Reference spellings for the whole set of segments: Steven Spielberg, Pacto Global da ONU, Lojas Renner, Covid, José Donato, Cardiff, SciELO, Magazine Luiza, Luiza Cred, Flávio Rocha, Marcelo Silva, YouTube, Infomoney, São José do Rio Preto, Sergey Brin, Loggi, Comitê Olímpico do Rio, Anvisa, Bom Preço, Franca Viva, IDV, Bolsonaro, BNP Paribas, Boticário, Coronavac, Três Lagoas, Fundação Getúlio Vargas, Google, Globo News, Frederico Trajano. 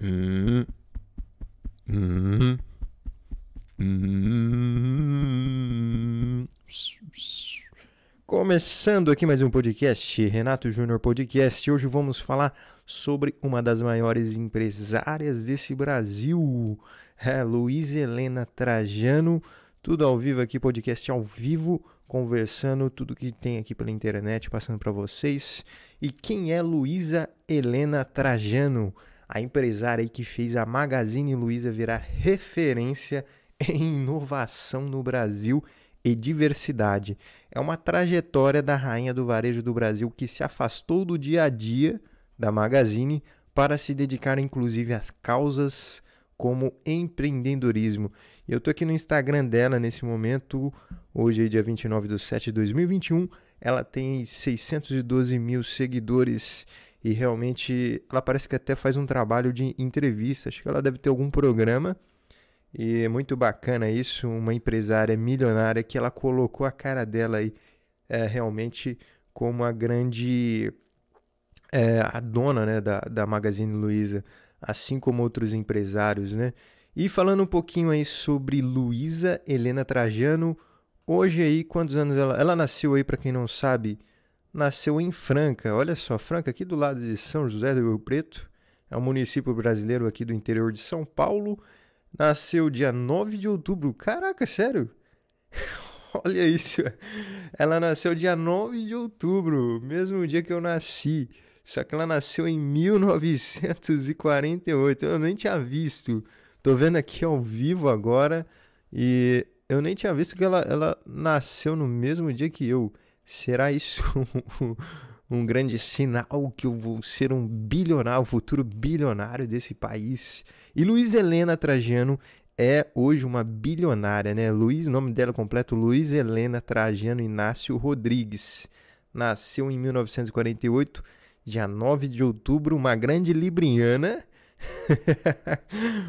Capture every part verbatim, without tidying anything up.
Hum, hum, hum. Começando aqui mais um podcast, Renato Júnior Podcast. Hoje vamos falar sobre uma das maiores empresárias desse Brasil, é, Luiza Helena Trajano. Tudo ao vivo aqui, podcast ao vivo, conversando tudo que tem aqui pela internet, passando para vocês. E quem é Luiza Helena Trajano? A empresária aí que fez a Magazine Luiza virar referência em inovação no Brasil e diversidade. É uma trajetória da rainha do varejo do Brasil que se afastou do dia a dia da Magazine para se dedicar inclusive às causas como empreendedorismo. E eu tô aqui no Instagram dela nesse momento, hoje é dia vinte e nove de julho de dois mil e vinte e um, ela tem seiscentos e doze mil seguidores. E realmente ela parece que até faz um trabalho de entrevista, acho que ela deve ter algum programa. E é muito bacana isso, uma empresária milionária que ela colocou a cara dela aí é, realmente como a grande, é, a dona, né, da, da Magazine Luiza, assim como outros empresários, né? E falando um pouquinho aí sobre Luiza Helena Trajano, hoje aí quantos anos ela, ela nasceu aí, para quem não sabe... Nasceu em Franca, olha só, Franca aqui do lado de São José do Rio Preto, é um município brasileiro aqui do interior de São Paulo, nasceu dia nove de outubro, caraca, sério? Olha isso, ela nasceu dia nove de outubro, mesmo dia que eu nasci, só que ela nasceu em mil novecentos e quarenta e oito, eu nem tinha visto, tô vendo aqui ao vivo agora, e eu nem tinha visto que ela, ela nasceu no mesmo dia que eu. Será isso um grande sinal que eu vou ser um bilionário, um futuro bilionário desse país? E Luiza Helena Trajano é hoje uma bilionária, né? Luiz, o nome dela completo, Luiza Helena Trajano Inácio Rodrigues. Nasceu em mil novecentos e quarenta e oito, dia nove de outubro, uma grande libriana,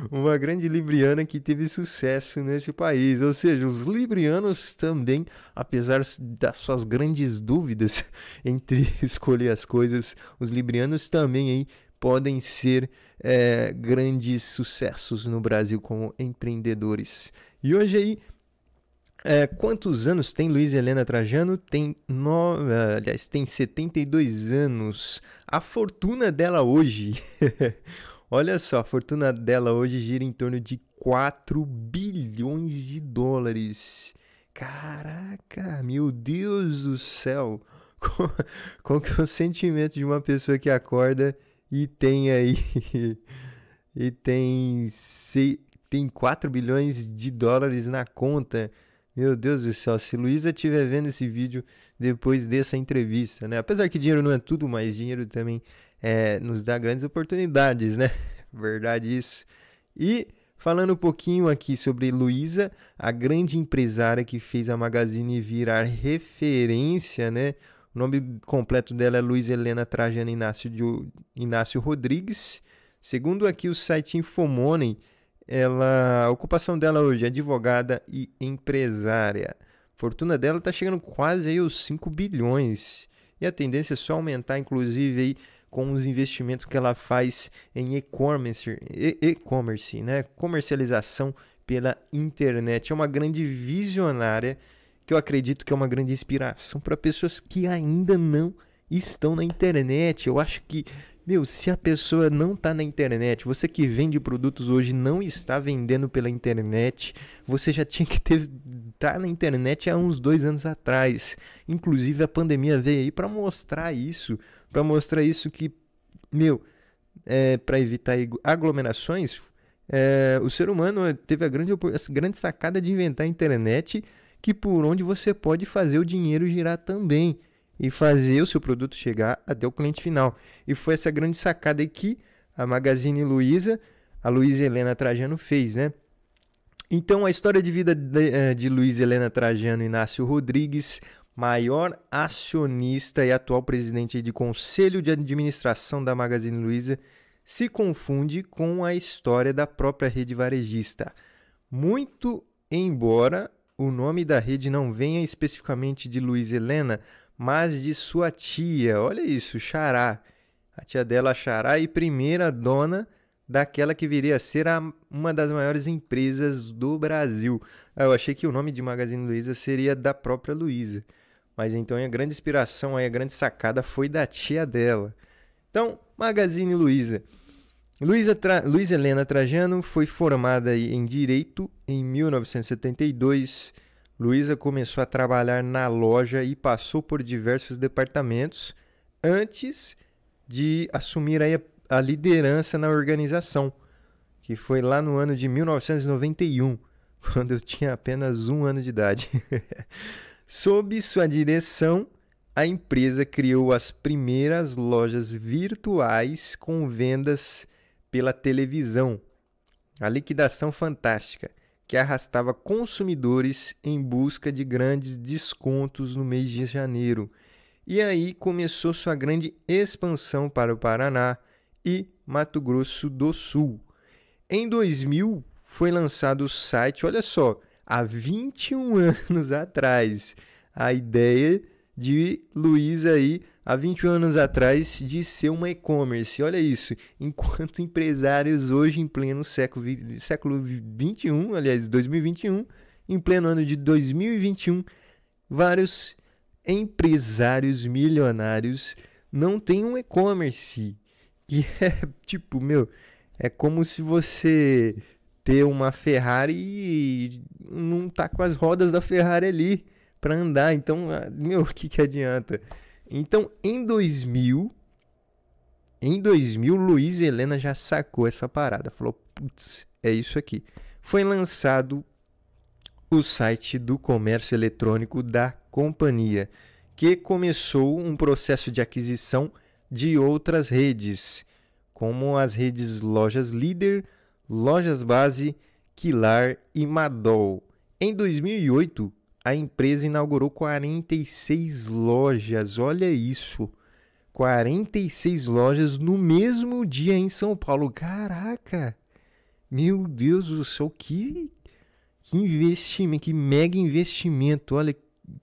uma grande libriana que teve sucesso nesse país, ou seja, os librianos também, apesar das suas grandes dúvidas entre escolher as coisas, os librianos também aí podem ser é, grandes sucessos no Brasil como empreendedores. E hoje aí, é, quantos anos tem Luiza Helena Trajano? Tem, no... Aliás, tem setenta e dois anos. A fortuna dela hoje... Olha só, a fortuna dela hoje gira em torno de quatro bilhões de dólares. Caraca, meu Deus do céu. Qual, qual que é o sentimento de uma pessoa que acorda e tem aí... E tem, se, tem quatro bilhões de dólares na conta. Meu Deus do céu, se Luiza estiver vendo esse vídeo depois dessa entrevista, né? Apesar que dinheiro não é tudo, mas dinheiro também... É, nos dá grandes oportunidades, né? Verdade isso. E falando um pouquinho aqui sobre Luiza, a grande empresária que fez a Magazine virar referência, né? O nome completo dela é Luiza Helena Trajano Inácio, de, Inácio Rodrigues. Segundo aqui o site Infomoney, ela, a ocupação dela hoje é advogada e empresária. A fortuna dela está chegando quase aí aos cinco bilhões. E a tendência é só aumentar, inclusive aí, com os investimentos que ela faz em e-commerce, e-commerce, né? Comercialização pela internet. É uma grande visionária que eu acredito que é uma grande inspiração para pessoas que ainda não estão na internet. Eu acho que, meu, se a pessoa não está na internet, você que vende produtos hoje não está vendendo pela internet, você já tinha que ter... Tá na internet há uns dois anos atrás. Inclusive a pandemia veio aí para mostrar isso, para mostrar isso que, meu, é, para evitar aglomerações, é, o ser humano teve a grande, a grande sacada de inventar a internet, que por onde você pode fazer o dinheiro girar também e fazer o seu produto chegar até o cliente final. E foi essa grande sacada que a Magazine Luiza, a Luiza Helena Trajano fez, né? Então, a história de vida de, de Luiza Helena Trajano Inácio Rodrigues, maior acionista e atual presidente de Conselho de Administração da Magazine Luiza, se confunde com a história da própria rede varejista. Muito embora o nome da rede não venha especificamente de Luiza Helena, mas de sua tia, olha isso, Xará, a tia dela Xará e primeira dona daquela que viria a ser a, uma das maiores empresas do Brasil. Eu achei que o nome de Magazine Luiza seria da própria Luiza, mas então a grande inspiração, a grande sacada foi da tia dela. Então, Magazine Luiza. Luiza, Tra... Luiza Helena Trajano foi formada em Direito em mil novecentos e setenta e dois. Luiza começou a trabalhar na loja e passou por diversos departamentos antes de assumir a, a liderança na organização, que foi lá no ano de mil novecentos e noventa e um, quando eu tinha apenas um ano de idade. Sob sua direção, a empresa criou as primeiras lojas virtuais com vendas pela televisão. A liquidação fantástica, que arrastava consumidores em busca de grandes descontos no mês de janeiro. E aí começou sua grande expansão para o Paraná e Mato Grosso do Sul. Em dois mil, foi lançado o site, olha só, há vinte e um anos atrás. A ideia de Luiza aí, há vinte e um anos atrás, de ser uma e-commerce. Olha isso, enquanto empresários hoje em pleno século, século vinte e um, aliás, dois mil e vinte e um, em pleno ano de dois mil e vinte e um, vários empresários milionários não têm um e-commerce. E é tipo, meu, é como se você ter uma Ferrari e não tá com as rodas da Ferrari ali para andar. Então, meu, o que que adianta? Então, em dois mil, em dois mil, Luiza Helena já sacou essa parada. Falou, putz, é isso aqui. Foi lançado o site do comércio eletrônico da companhia, que começou um processo de aquisição de outras redes, como as redes Lojas Líder, Lojas Base, Quilar e Madol. Em dois mil e oito, a empresa inaugurou quarenta e seis lojas, olha isso, quarenta e seis lojas no mesmo dia em São Paulo. Caraca, meu Deus do céu, que, que investimento, que mega investimento, olha,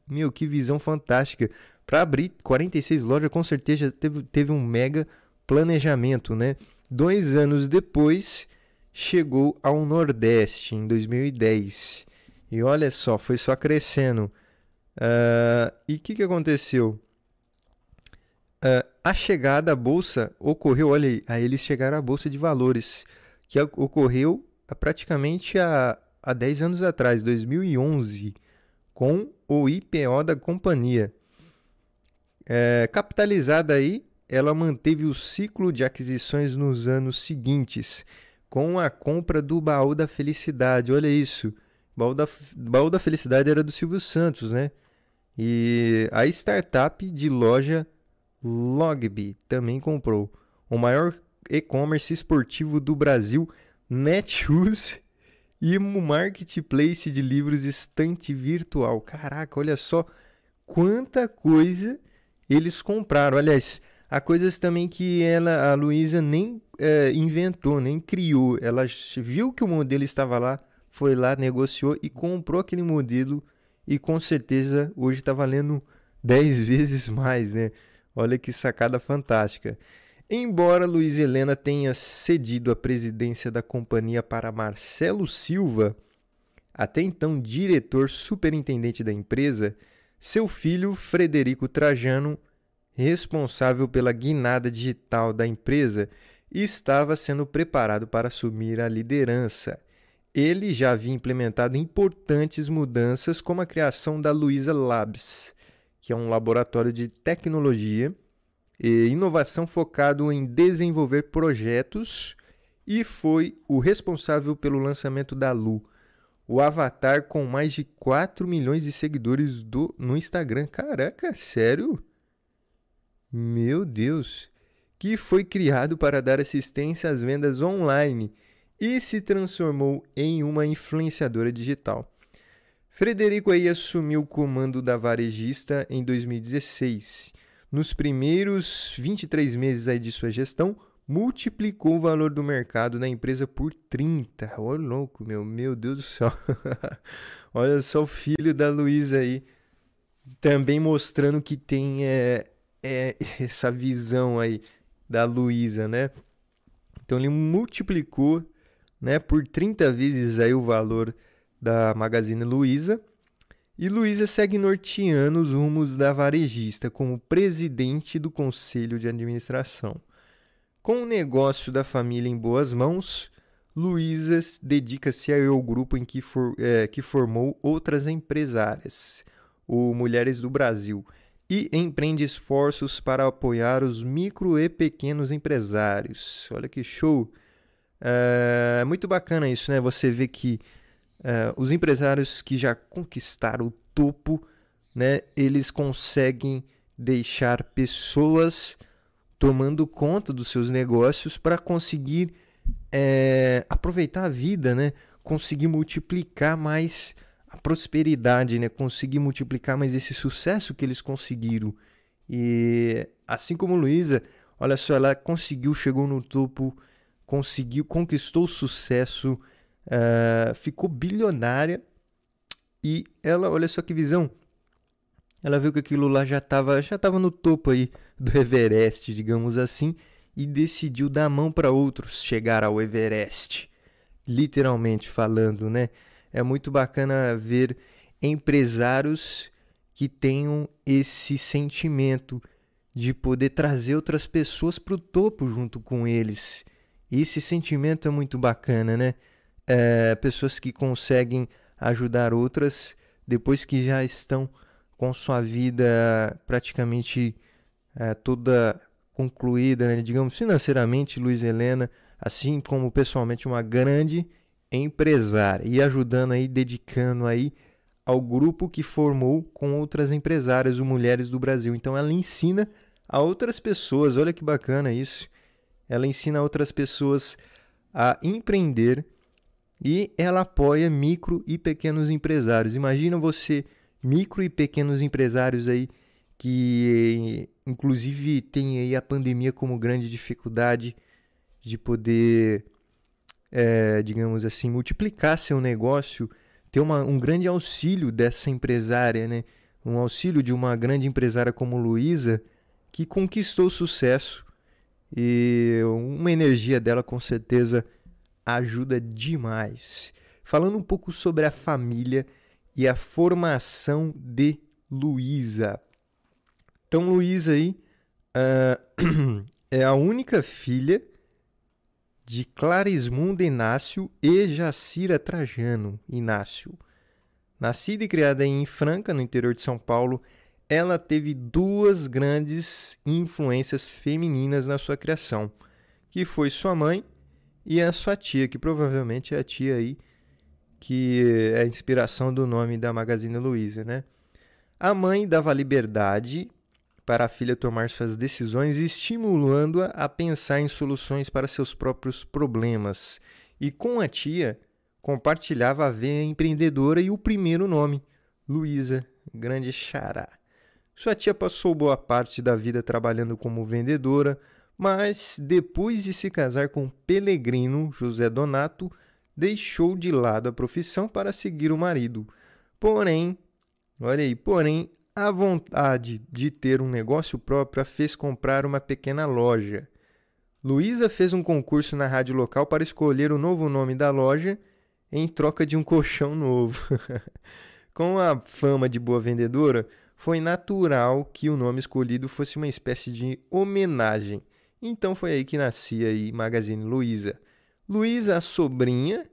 meu, que visão fantástica. Para abrir quarenta e seis lojas, com certeza teve, teve um mega planejamento, né? Dois anos depois, chegou ao Nordeste, em dois mil e dez. E olha só, foi só crescendo. Uh, e o que, que aconteceu? Uh, a chegada à Bolsa ocorreu, olha aí, aí eles chegaram à Bolsa de Valores, que ocorreu praticamente há, há dez anos atrás, dois mil e onze, com o I P O da companhia. É, capitalizada aí, ela manteve o ciclo de aquisições nos anos seguintes, com a compra do Baú da Felicidade, olha isso. Baú da, Baú da Felicidade era do Silvio Santos, né? E a startup de loja Loggi também comprou. O maior e-commerce esportivo do Brasil, Netshoes, e o marketplace de livros Estante Virtual. Caraca, olha só quanta coisa eles compraram. Aliás, há coisas também que ela, a Luiza nem é, inventou, nem criou. Ela viu que o modelo estava lá, foi lá, negociou e comprou aquele modelo, e com certeza hoje está valendo dez vezes mais, né? Olha que sacada fantástica. Embora Luiza Helena tenha cedido a presidência da companhia para Marcelo Silva, até então diretor superintendente da empresa, seu filho Frederico Trajano, responsável pela guinada digital da empresa, estava sendo preparado para assumir a liderança. Ele já havia implementado importantes mudanças, como a criação da Luiza Labs, que é um laboratório de tecnologia e inovação focado em desenvolver projetos, e foi o responsável pelo lançamento da Lu, o avatar com mais de quatro milhões de seguidores do, no Instagram. Caraca, sério? Meu Deus! Que foi criado para dar assistência às vendas online e se transformou em uma influenciadora digital. Frederico aí assumiu o comando da varejista em dois mil e dezesseis. Nos primeiros vinte e três meses aí de sua gestão, multiplicou o valor do mercado da empresa por trinta. Olha, louco, meu, meu Deus do céu. Olha só o filho da Luiza aí, também mostrando que tem é, é, essa visão aí da Luiza, né? Então ele multiplicou, né, por trinta vezes aí o valor da Magazine Luiza. E Luiza segue norteando os rumos da varejista como presidente do Conselho de Administração. Com o negócio da família em boas mãos, Luiza dedica-se ao grupo em que, for, é, que formou outras empresárias, o Mulheres do Brasil, e empreende esforços para apoiar os micro e pequenos empresários. Olha que show! É muito bacana isso, né? Você vê que é, os empresários que já conquistaram o topo, né, eles conseguem deixar pessoas tomando conta dos seus negócios para conseguir é, aproveitar a vida, né? Conseguir multiplicar mais a prosperidade, né? Conseguir multiplicar mais esse sucesso que eles conseguiram. E assim como Luiza, olha só, ela conseguiu, chegou no topo, conseguiu, conquistou o sucesso, uh, ficou bilionária. E ela, olha só que visão, ela viu que aquilo lá já estava já estava no topo aí do Everest, digamos assim, e decidiu dar a mão para outros chegar ao Everest, literalmente falando, né? É muito bacana ver empresários que tenham esse sentimento de poder trazer outras pessoas para o topo junto com eles. Esse sentimento é muito bacana, né? É, pessoas que conseguem ajudar outras depois que já estão com sua vida praticamente é, toda concluída, né? Digamos, financeiramente, Luiza Helena, assim como pessoalmente, uma grande empresária, e ajudando aí, dedicando aí ao grupo que formou com outras empresárias, o Mulheres do Brasil. Então ela ensina a outras pessoas, olha que bacana isso, ela ensina a outras pessoas a empreender e ela apoia micro e pequenos empresários. Imagina você, micro e pequenos empresários aí, que inclusive tem aí a pandemia como grande dificuldade de poder... É, digamos assim, multiplicar seu negócio, ter uma, um grande auxílio dessa empresária, né? Um auxílio de uma grande empresária como Luiza, que conquistou sucesso, e uma energia dela com certeza ajuda demais. Falando um pouco sobre a família e a formação de Luiza. Então Luiza aí uh, é a única filha de Clarismunda Inácio e Jacira Trajano Inácio. Nascida e criada em Franca, no interior de São Paulo, ela teve duas grandes influências femininas na sua criação, que foi sua mãe e a sua tia, que provavelmente é a tia aí que é a inspiração do nome da Magazine Luiza, né? A mãe dava liberdade para a filha tomar suas decisões, estimulando-a a pensar em soluções para seus próprios problemas. E com a tia, compartilhava a veia empreendedora e o primeiro nome, Luiza, grande xará. Sua tia passou boa parte da vida trabalhando como vendedora, mas depois de se casar com o pelegrino José Donato, deixou de lado a profissão para seguir o marido. Porém, olha aí, porém, a vontade de ter um negócio próprio a fez comprar uma pequena loja. Luiza fez um concurso na rádio local para escolher o novo nome da loja em troca de um colchão novo. Com a fama de boa vendedora, foi natural que o nome escolhido fosse uma espécie de homenagem. Então foi aí que nascia aí Magazine Luiza. Luiza, a sobrinha,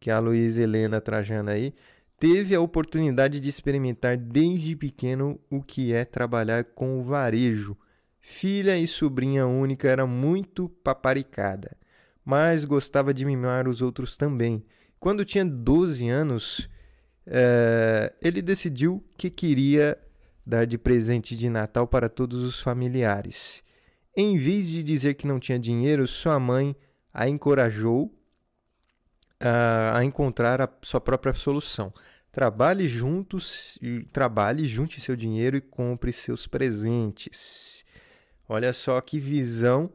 que é a Luiza Helena Trajano aí, teve a oportunidade de experimentar desde pequeno o que é trabalhar com o varejo. Filha e sobrinha única, era muito paparicada, mas gostava de mimar os outros também. Quando tinha doze anos, é, ele decidiu que queria dar de presente de Natal para todos os familiares. Em vez de dizer que não tinha dinheiro, sua mãe a encorajou a encontrar a sua própria solução. Trabalhe juntos, trabalhe, junte seu dinheiro e compre seus presentes. Olha só que visão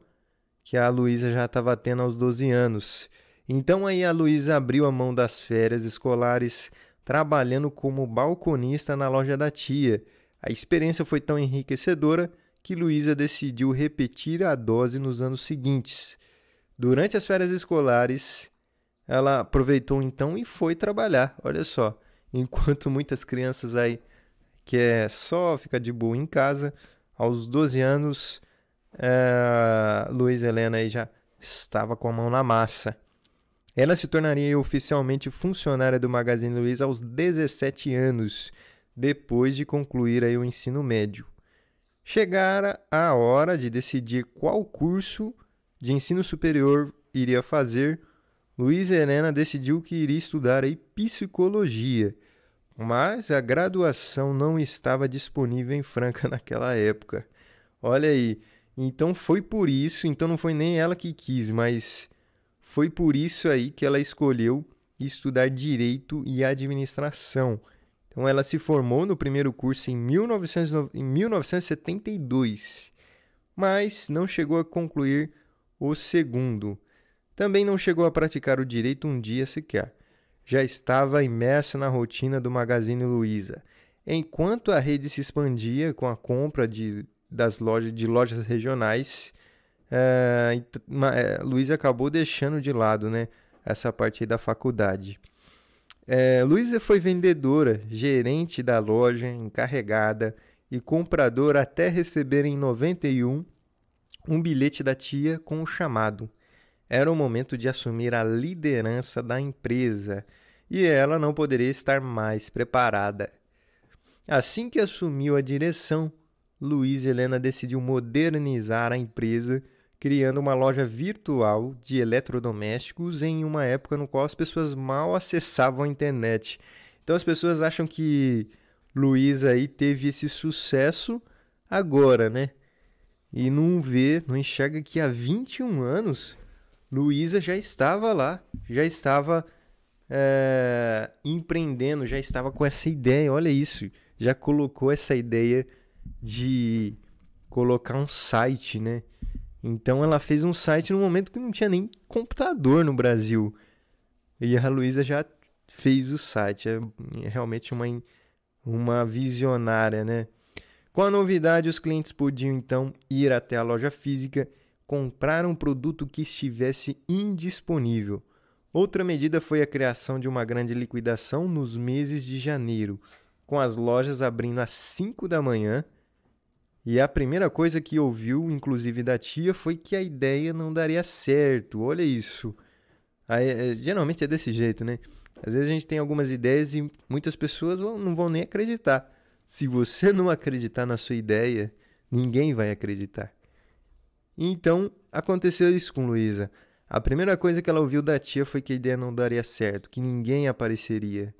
que a Luiza já estava tendo aos doze anos. Então aí a Luiza abriu a mão das férias escolares, trabalhando como balconista na loja da tia. A experiência foi tão enriquecedora que Luiza decidiu repetir a dose nos anos seguintes. Durante as férias escolares, ela aproveitou então e foi trabalhar, olha só. Enquanto muitas crianças aí que é só ficar de boa em casa, aos doze anos, a Luiza Helena aí já estava com a mão na massa. Ela se tornaria oficialmente funcionária do Magazine Luiza aos dezessete anos, depois de concluir aí o ensino médio. Chegara a hora de decidir qual curso de ensino superior iria fazer. Luiza Helena decidiu que iria estudar aí psicologia, mas a graduação não estava disponível em Franca naquela época. Olha aí, então foi por isso, então não foi nem ela que quis, mas foi por isso aí que ela escolheu estudar Direito e Administração. Então ela se formou no primeiro curso em mil novecentos e setenta e dois, mas não chegou a concluir o segundo. Também não chegou a praticar o direito um dia sequer. Já estava imersa na rotina do Magazine Luiza. Enquanto a rede se expandia com a compra de, das lojas, de lojas regionais, é, Luiza acabou deixando de lado, né, essa parte aí da faculdade. É, Luiza foi vendedora, gerente da loja, encarregada e compradora até receber em noventa e um um bilhete da tia com o chamado. Era o momento de assumir a liderança da empresa e ela não poderia estar mais preparada. Assim que assumiu a direção, Luiza Helena decidiu modernizar a empresa, criando uma loja virtual de eletrodomésticos em uma época no qual as pessoas mal acessavam a internet. Então as pessoas acham que Luiza aí teve esse sucesso agora, né? E não vê, não enxerga que há vinte e um anos... Luiza já estava lá, já estava é, empreendendo, já estava com essa ideia, olha isso, já colocou essa ideia de colocar um site, né? Então ela fez um site no momento que não tinha nem computador no Brasil. E a Luiza já fez o site, é realmente uma, uma visionária, né? Com a novidade, os clientes podiam então ir até a loja física, comprar um produto que estivesse indisponível. Outra medida foi a criação de uma grande liquidação nos meses de janeiro, com as lojas abrindo às cinco da manhã. E a primeira coisa que ouviu, inclusive da tia, foi que a ideia não daria certo. Olha isso. Aí, é, geralmente é desse jeito, né? Às vezes a gente tem algumas ideias e muitas pessoas vão, não vão nem acreditar. Se você não acreditar na sua ideia, ninguém vai acreditar. Então, aconteceu isso com Luiza. A primeira coisa que ela ouviu da tia foi que a ideia não daria certo, que ninguém apareceria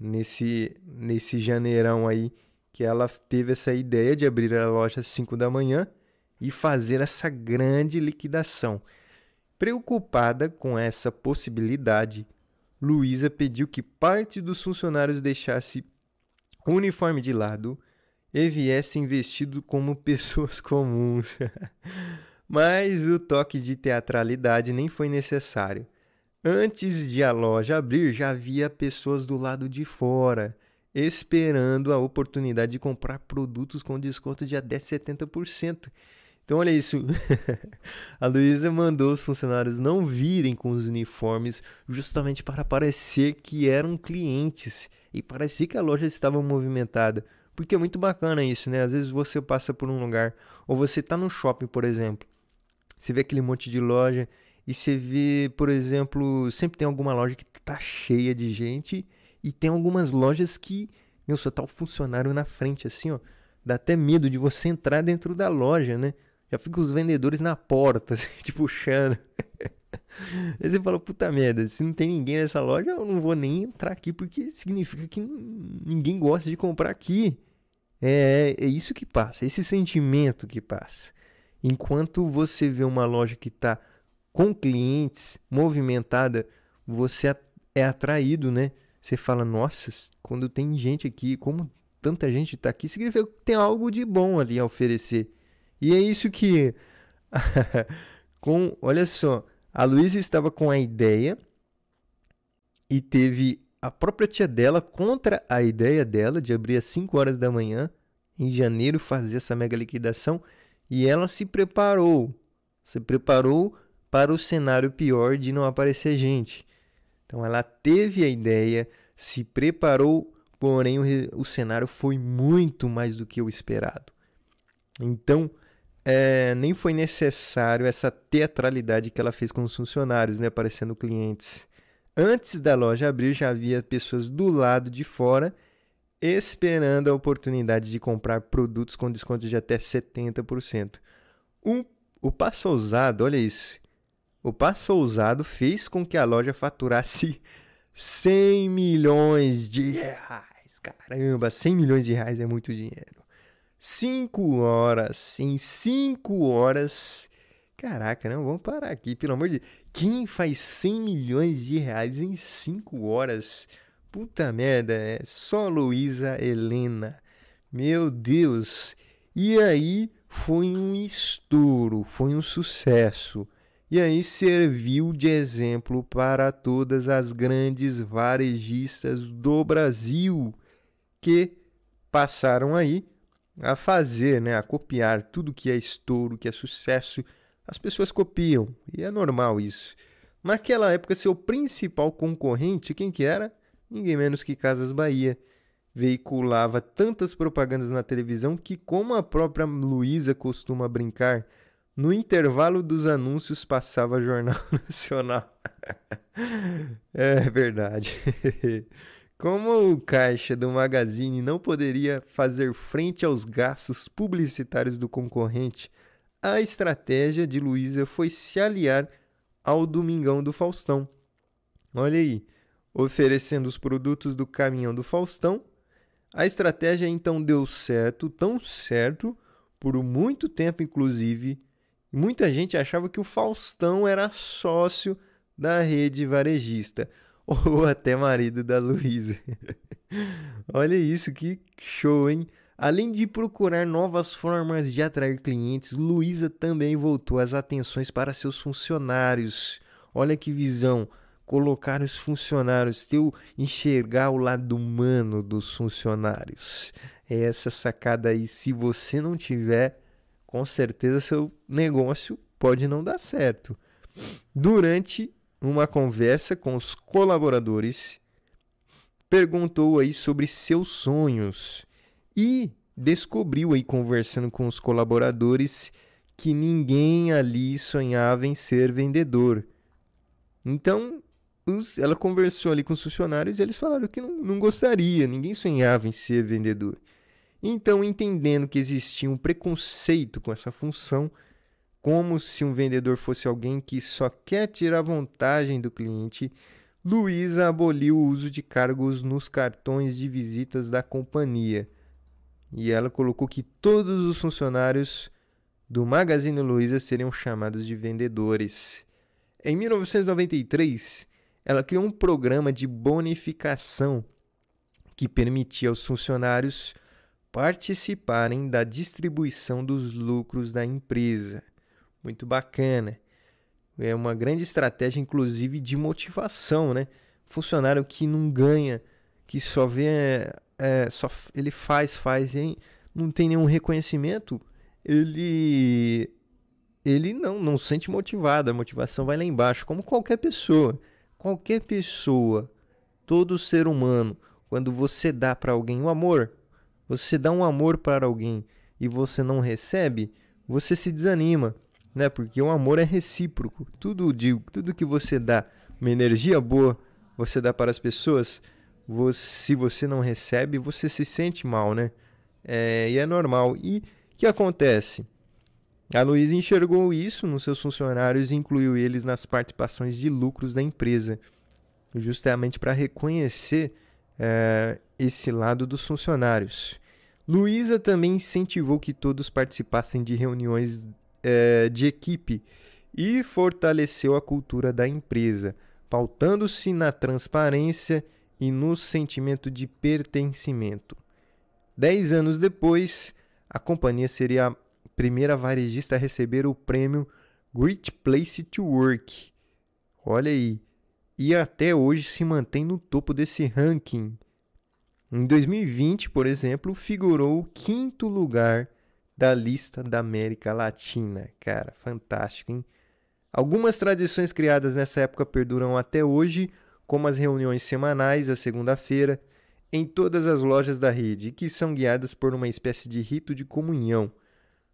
nesse, nesse janeirão aí, que ela teve essa ideia de abrir a loja às cinco da manhã e fazer essa grande liquidação. Preocupada com essa possibilidade, Luiza pediu que parte dos funcionários deixasse o uniforme de lado e viessem vestidos como pessoas comuns. Mas o toque de teatralidade nem foi necessário. Antes de a loja abrir, já havia pessoas do lado de fora, esperando a oportunidade de comprar produtos com desconto de até setenta por cento. Então olha isso, a Luiza mandou os funcionários não virem com os uniformes justamente para parecer que eram clientes e parecia que a loja estava movimentada. Porque é muito bacana isso, né? Às vezes você passa por um lugar, ou você tá no shopping, por exemplo. Você vê aquele monte de loja e você vê, por exemplo, sempre tem alguma loja que tá cheia de gente e tem algumas lojas que, meu, só tá o funcionário na frente, assim, ó. Dá até medo de você entrar dentro da loja, né? Já fica os vendedores na porta, assim, te puxando. Aí você fala, puta merda, se não tem ninguém nessa loja, eu não vou nem entrar aqui, porque significa que ninguém gosta de comprar aqui. É, é isso que passa, é esse sentimento que passa. Enquanto você vê uma loja que está com clientes, movimentada, você é atraído, né? Você fala, nossa, quando tem gente aqui, como tanta gente está aqui, significa que tem algo de bom ali a oferecer. E é isso que... com, olha só, a Luiza estava com a ideia e teve a própria tia dela contra a ideia dela de abrir às cinco horas da manhã, em janeiro, fazer essa mega liquidação. E ela se preparou, se preparou para o cenário pior de não aparecer gente. Então ela teve a ideia, se preparou, porém o, o cenário foi muito mais do que o esperado. Então é, nem foi necessário essa teatralidade que ela fez com os funcionários, né, aparecendo clientes. Antes da loja abrir, já havia pessoas do lado de fora esperando a oportunidade de comprar produtos com desconto de até setenta por cento. Um, o passo ousado, olha isso, o passo ousado fez com que a loja faturasse cem milhões de reais. Caramba, cem milhões de reais é muito dinheiro. cinco horas, em cinco horas... Caraca, não, vamos parar aqui, pelo amor de Deus. Quem faz cem milhões de reais em cinco horas? Puta merda, é só Luiza Helena. Meu Deus. E aí foi um estouro, foi um sucesso. E aí serviu de exemplo para todas as grandes varejistas do Brasil que passaram aí a fazer, né, a copiar tudo que é estouro, que é sucesso. As pessoas copiam, e é normal isso. Naquela época, seu principal concorrente, quem que era? Ninguém menos que Casas Bahia. Veiculava tantas propagandas na televisão que, como a própria Luiza costuma brincar, no intervalo dos anúncios passava Jornal Nacional. É verdade. Como o caixa do Magazine não poderia fazer frente aos gastos publicitários do concorrente, a estratégia de Luiza foi se aliar ao Domingão do Faustão. Olha aí, oferecendo os produtos do caminhão do Faustão, a estratégia então deu certo, tão certo, por muito tempo inclusive, muita gente achava que o Faustão era sócio da rede varejista, ou até marido da Luiza. Olha isso, que show, hein? Além de procurar novas formas de atrair clientes, Luiza também voltou as atenções para seus funcionários. Olha que visão, colocar os funcionários, teu enxergar o lado humano dos funcionários. É essa sacada aí, se você não tiver, com certeza seu negócio pode não dar certo. Durante uma conversa com os colaboradores, perguntou aí sobre seus sonhos. E descobriu aí, conversando com os colaboradores, que ninguém ali sonhava em ser vendedor. Então, os, ela conversou ali com os funcionários e eles falaram que não, não gostaria, ninguém sonhava em ser vendedor. Então, entendendo que existia um preconceito com essa função, como se um vendedor fosse alguém que só quer tirar vantagem do cliente, Luiza aboliu o uso de cargos nos cartões de visitas da companhia. E ela colocou que todos os funcionários do Magazine Luiza seriam chamados de vendedores. Em mil novecentos e noventa e três, ela criou um programa de bonificação que permitia aos funcionários participarem da distribuição dos lucros da empresa. Muito bacana. É uma grande estratégia, inclusive, de motivação, né? Funcionário que não ganha, que só vê... É, só ele faz, faz, hein? Não tem nenhum reconhecimento, ele, ele não, não sente motivado, a motivação vai lá embaixo, como qualquer pessoa, qualquer pessoa, todo ser humano, quando você dá para alguém um amor, você dá um amor para alguém e você não recebe, você se desanima, né? Porque o amor é recíproco, tudo, de, tudo que você dá, uma energia boa, você dá para as pessoas... Você, se você não recebe, você se sente mal, né? É, e é normal. E o que acontece? A Luiza enxergou isso nos seus funcionários e incluiu eles nas participações de lucros da empresa, justamente para reconhecer é, esse lado dos funcionários. Luiza também incentivou que todos participassem de reuniões é, de equipe e fortaleceu a cultura da empresa, pautando-se na transparência e no sentimento de pertencimento. Dez anos depois, a companhia seria a primeira varejista a receber o prêmio Great Place to Work. Olha aí, e até hoje se mantém no topo desse ranking. Em dois mil e vinte, por exemplo, figurou o quinto lugar da lista da América Latina. Cara, fantástico, hein? Algumas tradições criadas nessa época perduram até hoje, como as reuniões semanais, à segunda-feira, em todas as lojas da rede, que são guiadas por uma espécie de rito de comunhão.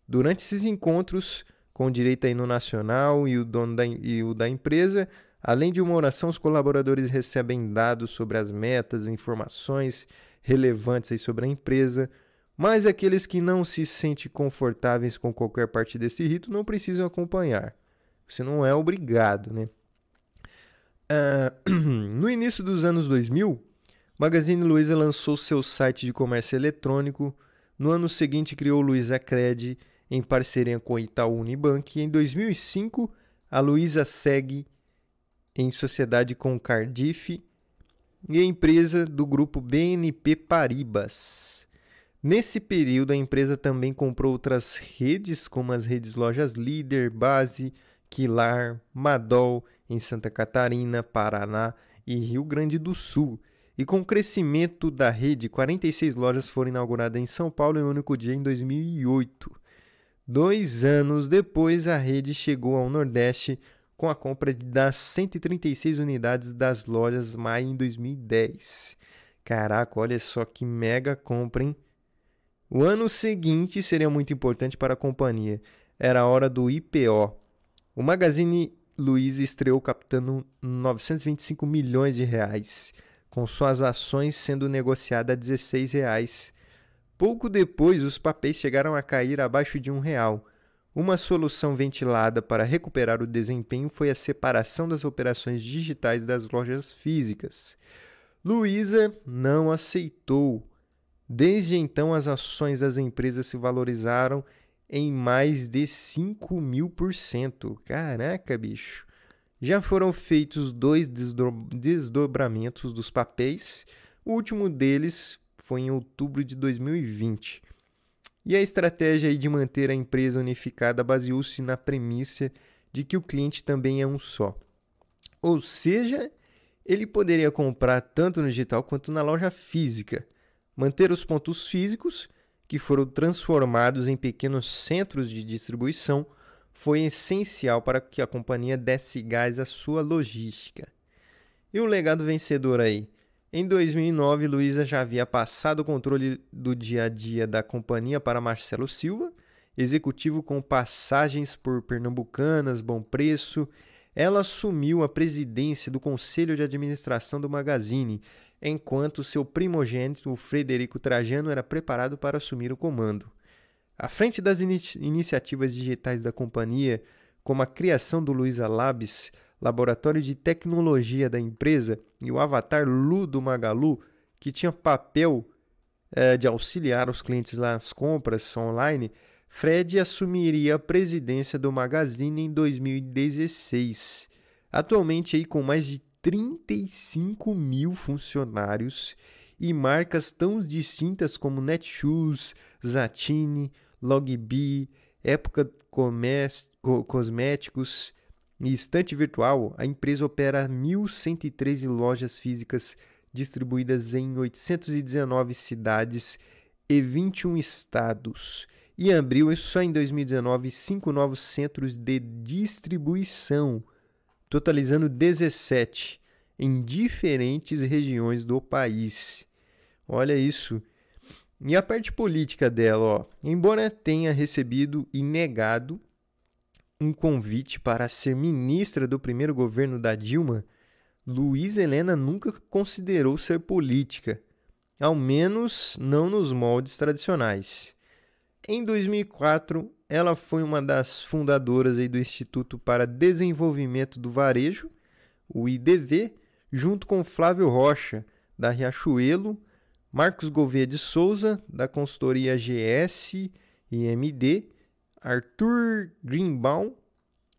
Durante esses encontros, com direito a hino nacional e o, dono da, e o da empresa, além de uma oração, os colaboradores recebem dados sobre as metas, informações relevantes sobre a empresa, mas aqueles que não se sentem confortáveis com qualquer parte desse rito não precisam acompanhar. Você não é obrigado, né? Uh, no início dos anos dois mil, Magazine Luiza lançou seu site de comércio eletrônico. No ano seguinte, criou Luiza Cred em parceria com Itaú Unibanco. E em dois mil e cinco, a Luiza segue em sociedade com Cardiff e a empresa do grupo B N P Paribas. Nesse período, a empresa também comprou outras redes, como as redes Lojas Líder, Base, Quilar, Madol, em Santa Catarina, Paraná e Rio Grande do Sul. E com o crescimento da rede, quarenta e seis lojas foram inauguradas em São Paulo em um único dia em dois mil e oito. Dois anos depois, a rede chegou ao Nordeste com a compra das cento e trinta e seis unidades das lojas Maia em dois mil e dez. Caraca, olha só que mega compra, hein? O ano seguinte seria muito importante para a companhia. Era a hora do I P O. O Magazine Luiza estreou captando novecentos e vinte e cinco milhões de reais, com suas ações sendo negociadas a dezesseis reais. Pouco depois, os papéis chegaram a cair abaixo de um real. Uma solução ventilada para recuperar o desempenho foi a separação das operações digitais das lojas físicas. Luiza não aceitou. Desde então, as ações das empresas se valorizaram em mais de cinco mil por cento. Caraca, bicho! Já foram feitos dois desdo- desdobramentos dos papéis. O último deles foi em outubro de dois mil e vinte. E a estratégia aí de manter a empresa unificada baseou-se na premissa de que o cliente também é um só. Ou seja, ele poderia comprar tanto no digital quanto na loja física. Manter os pontos físicos, que foram transformados em pequenos centros de distribuição, foi essencial para que a companhia desse gás à sua logística. E o legado vencedor aí? Em dois mil e nove, Luiza já havia passado o controle do dia a dia da companhia para Marcelo Silva, executivo com passagens por Pernambucanas, Bom Preço. Ela assumiu a presidência do Conselho de Administração do Magazine, enquanto seu primogênito, o Frederico Trajano, era preparado para assumir o comando. À frente das inici- iniciativas digitais da companhia, como a criação do Luiza Labs, laboratório de tecnologia da empresa, e o avatar Lu do Magalu, que tinha papel eh, de auxiliar os clientes nas compras online, Fred assumiria a presidência do Magazine em dois mil e dezesseis. Atualmente, aí, com mais de trinta e cinco mil funcionários e marcas tão distintas como Netshoes, Zattini, Loggi, Época Cosméticos e Estante Virtual, a empresa opera mil cento e treze lojas físicas distribuídas em oitocentas e dezenove cidades e vinte e um estados. E abriu, só em dois mil e dezenove, cinco novos centros de distribuição, totalizando dezessete em diferentes regiões do país. Olha isso. E a parte política dela, ó. Embora tenha recebido e negado um convite para ser ministra do primeiro governo da Dilma, Luiza Helena nunca considerou ser política, ao menos não nos moldes tradicionais. Em dois mil e quatro, ela foi uma das fundadoras aí do Instituto para Desenvolvimento do Varejo, o I D V, junto com Flávio Rocha, da Riachuelo, Marcos Gouveia de Souza, da consultoria G S e M D, Arthur Greenbaum,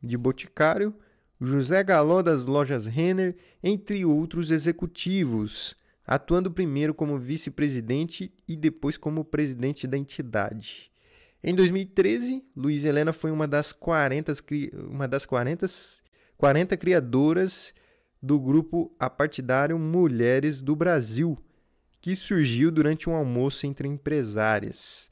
de Boticário, José Galó, das lojas Renner, entre outros executivos, atuando primeiro como vice-presidente e depois como presidente da entidade. Em dois mil e treze, Luiza Helena foi uma das, quarenta, uma das quarenta, quarenta criadoras do grupo apartidário Mulheres do Brasil, que surgiu durante um almoço entre empresárias.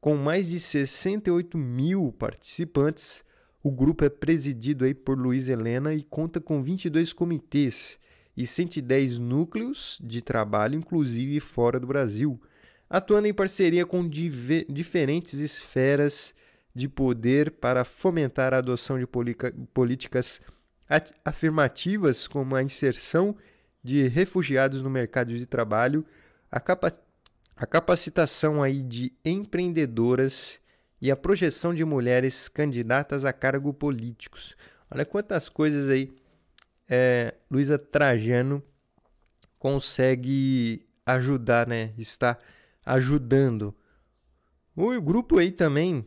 Com mais de sessenta e oito mil participantes, O grupo é presidido aí por Luiza Helena e conta com vinte e dois comitês e cento e dez núcleos de trabalho, inclusive fora do Brasil, atuando em parceria com div- diferentes esferas de poder para fomentar a adoção de polica- políticas at- afirmativas, como a inserção de refugiados no mercado de trabalho, a, capa- a capacitação aí de empreendedoras e a projeção de mulheres candidatas a cargos políticos. Olha quantas coisas aí é, Luiza Trajano consegue ajudar, né? Está ajudando. O grupo aí também,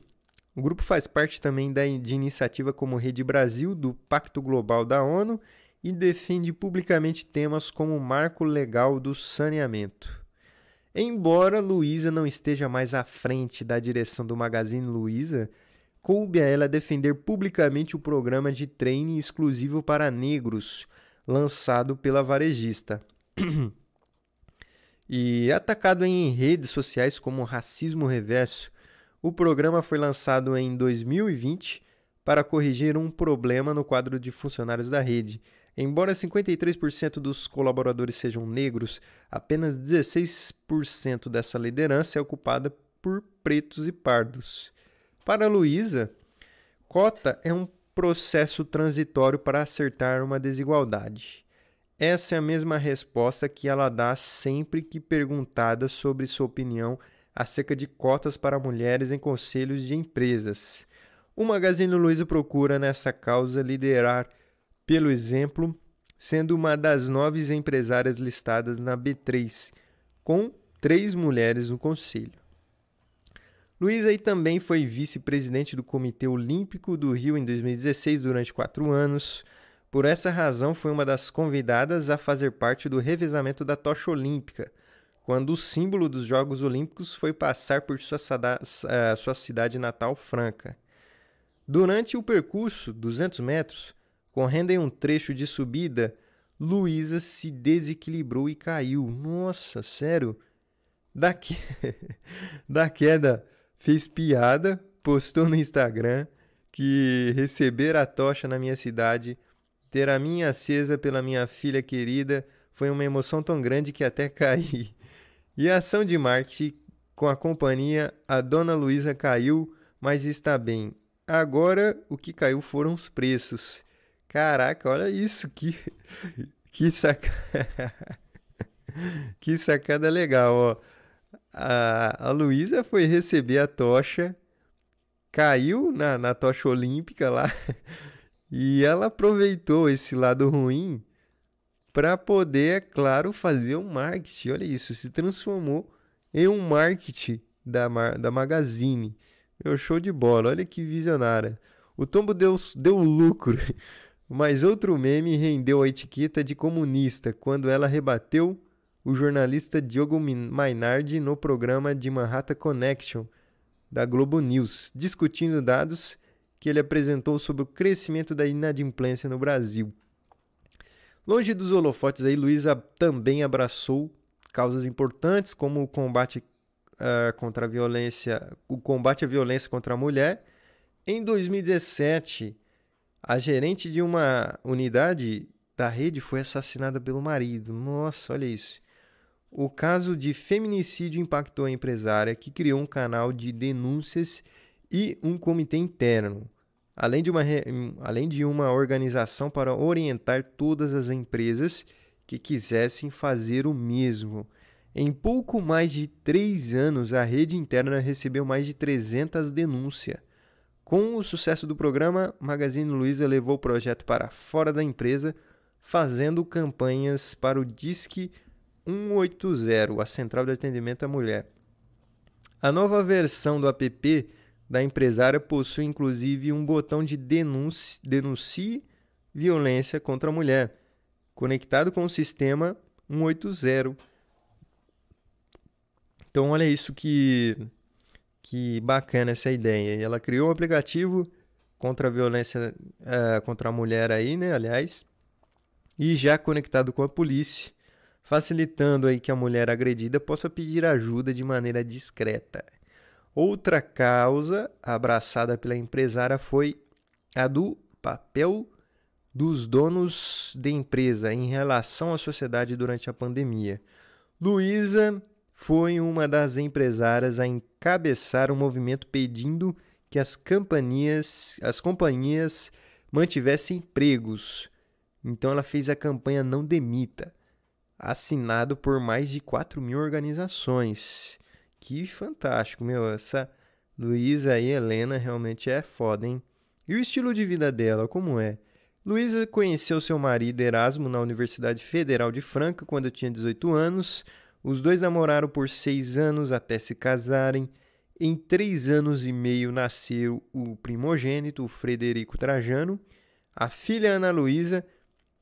o grupo faz parte também da, de iniciativa como Rede Brasil, do Pacto Global da ONU, e defende publicamente temas como o marco legal do saneamento. Embora Luiza não esteja mais à frente da direção do Magazine Luiza, coube a ela defender publicamente o programa de training exclusivo para negros, lançado pela varejista. E atacado em redes sociais como racismo reverso, o programa foi lançado em dois mil e vinte para corrigir um problema no quadro de funcionários da rede. Embora cinquenta e três por cento dos colaboradores sejam negros, apenas dezesseis por cento dessa liderança é ocupada por pretos e pardos. Para Luiza, cota é um processo transitório para acertar uma desigualdade. Essa é a mesma resposta que ela dá sempre que perguntada sobre sua opinião acerca de cotas para mulheres em conselhos de empresas. O Magazine Luiza procura, nessa causa, liderar pelo exemplo, sendo uma das nove empresárias listadas na B três, com três mulheres no conselho. Luiza aí também foi vice-presidente do Comitê Olímpico do Rio em dois mil e dezesseis, durante quatro anos. Por essa razão, foi uma das convidadas a fazer parte do revezamento da tocha olímpica, quando o símbolo dos Jogos Olímpicos foi passar por sua, sada- sua cidade natal, Franca. Durante o percurso, duzentos metros, correndo em um trecho de subida, Luiza se desequilibrou e caiu. Nossa, sério? Da, que... da queda, fez piada, postou no Instagram que receber a tocha na minha cidade, ter a minha acesa pela minha filha querida, foi uma emoção tão grande que até caí. E a ação de marketing com a companhia, a dona Luiza caiu, mas está bem. Agora, o que caiu foram os preços. Caraca, olha isso, que, que, saca... que sacada legal, ó. A, a Luiza foi receber a tocha, caiu na, na tocha olímpica lá, e ela aproveitou esse lado ruim para poder, é claro, fazer um marketing. Olha isso, se transformou em um marketing da, da Magazine. Meu, show de bola, olha que visionária. O tombo deu, deu lucro. Mas outro meme rendeu a etiqueta de comunista quando ela rebateu o jornalista Diogo Mainardi no programa de Manhattan Connection da Globo News, discutindo dados que ele apresentou sobre o crescimento da inadimplência no Brasil. Longe dos holofotes, aí, Luiza também abraçou causas importantes como o combate, uh, contra a violência, o combate à violência contra a mulher. Em dois mil e dezessete... a gerente de uma unidade da rede foi assassinada pelo marido. Nossa, olha isso. O caso de feminicídio impactou a empresária, que criou um canal de denúncias e um comitê interno, além de uma, além de uma organização para orientar todas as empresas que quisessem fazer o mesmo. Em pouco mais de três anos, a rede interna recebeu mais de trezentas denúncias. Com o sucesso do programa, Magazine Luiza levou o projeto para fora da empresa, fazendo campanhas para o Disque cento e oitenta, a Central de Atendimento à Mulher. A nova versão do app da empresária possui inclusive um botão de denuncie, denuncie violência contra a mulher, conectado com o sistema cento e oitenta. Então olha isso que... que bacana essa ideia. Ela criou um aplicativo contra a violência uh, contra a mulher aí, né, aliás, e já conectado com a polícia, facilitando aí que a mulher agredida possa pedir ajuda de maneira discreta. Outra causa abraçada pela empresária foi a do papel dos donos de empresa em relação à sociedade durante a pandemia. Luiza foi uma das empresárias a encabeçar um movimento pedindo que as companhias, as companhias mantivessem empregos. Então ela fez a campanha Não Demita, assinado por mais de quatro mil organizações. Que fantástico, meu. Essa Luiza Helena realmente é foda, hein? E o estilo de vida dela, como é? Luiza conheceu seu marido Erasmo na Universidade Federal de Franca quando tinha dezoito anos. Os dois namoraram por seis anos até se casarem. Em três anos e meio nasceu o primogênito, o Frederico Trajano, a filha Ana Luiza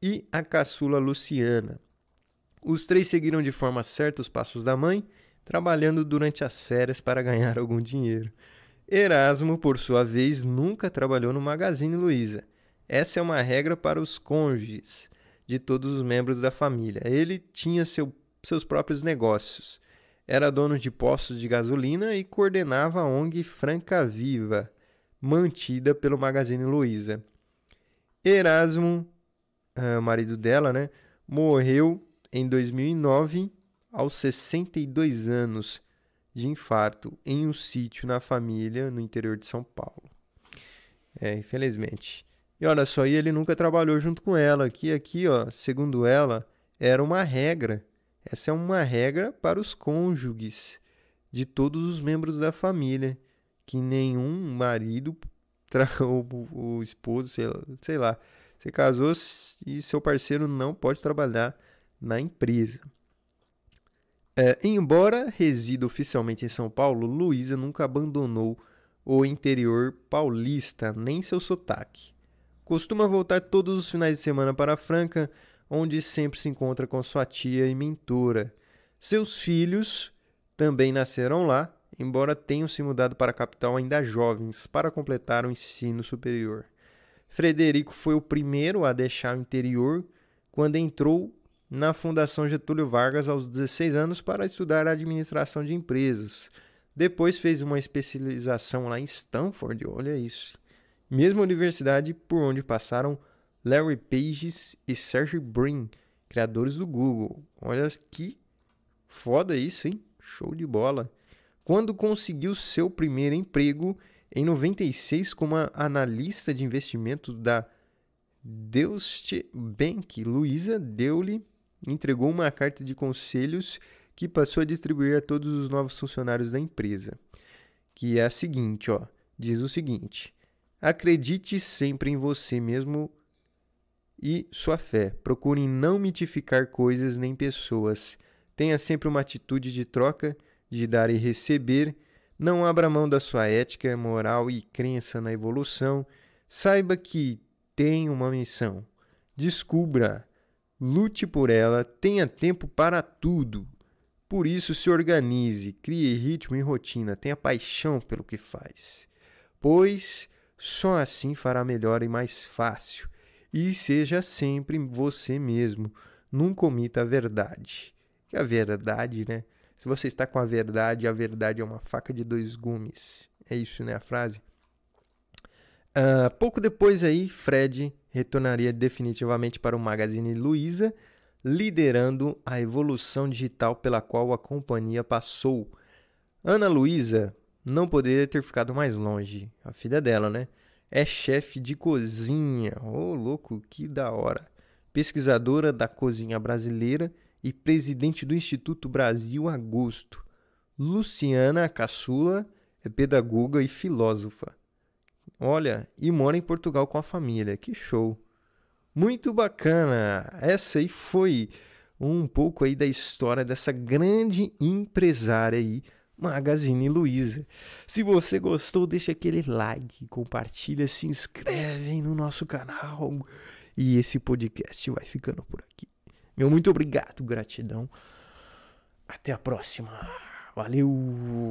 e a caçula Luciana. Os três seguiram de forma certa os passos da mãe, trabalhando durante as férias para ganhar algum dinheiro. Erasmo, por sua vez, nunca trabalhou no Magazine Luiza. Essa é uma regra para os cônjuges de todos os membros da família. Ele tinha seu, seus próprios negócios. Era dono de postos de gasolina e coordenava a O N G Franca Viva, mantida pelo Magazine Luiza. Erasmo, ah, marido dela, né, morreu em dois mil e nove, aos sessenta e dois anos de infarto, em um sítio na família, no interior de São Paulo. É, infelizmente. E olha só, e ele nunca trabalhou junto com ela. Aqui, aqui, ó, segundo ela, era uma regra. Essa é uma regra para os cônjuges de todos os membros da família, que nenhum marido, tra... o esposo, sei lá, sei lá, você casou e seu parceiro não pode trabalhar na empresa. É, embora resida oficialmente em São Paulo, Luiza nunca abandonou o interior paulista, nem seu sotaque. Costuma voltar todos os finais de semana para Franca, onde sempre se encontra com sua tia e mentora. Seus filhos também nasceram lá, embora tenham se mudado para a capital ainda jovens, para completar o ensino superior. Frederico foi o primeiro a deixar o interior quando entrou na Fundação Getúlio Vargas aos dezesseis anos para estudar administração de empresas. Depois fez uma especialização lá em Stanford, olha isso. Mesma universidade por onde passaram Larry Page e Sergey Brin, criadores do Google. Olha que foda isso, hein? Show de bola. Quando conseguiu seu primeiro emprego, em noventa e seis, como analista de investimento da Deutsche Bank, Luiza deu-lhe entregou uma carta de conselhos que passou a distribuir a todos os novos funcionários da empresa, que é a seguinte, ó, diz o seguinte: acredite sempre em você mesmo e sua fé, procure não mitificar coisas nem pessoas, tenha sempre uma atitude de troca, de dar e receber, não abra mão da sua ética, moral e crença na evolução, saiba que tem uma missão, descubra, lute por ela, tenha tempo para tudo. Por isso, se organize, crie ritmo e rotina, tenha paixão pelo que faz, pois só assim fará melhor e mais fácil. E seja sempre você mesmo, não comita a verdade. Que a verdade, né? Se você está com a verdade, a verdade é uma faca de dois gumes. É isso, né, a frase? Uh, pouco depois aí, Fred retornaria definitivamente para o Magazine Luiza, liderando a evolução digital pela qual a companhia passou. Ana Luiza não poderia ter ficado mais longe, a filha dela, né? É chefe de cozinha, ô, louco, que da hora! Pesquisadora da cozinha brasileira e presidente do Instituto Brasil Agosto. Luciana, a caçula, é pedagoga e filósofa. Olha, e mora em Portugal com a família, que show! Muito bacana! Essa aí foi um pouco aí da história dessa grande empresária aí, Magazine Luiza. Se você gostou, deixa aquele like, compartilha, se inscreve no nosso canal e esse podcast vai ficando por aqui. Meu muito obrigado, gratidão. Até a próxima. Valeu!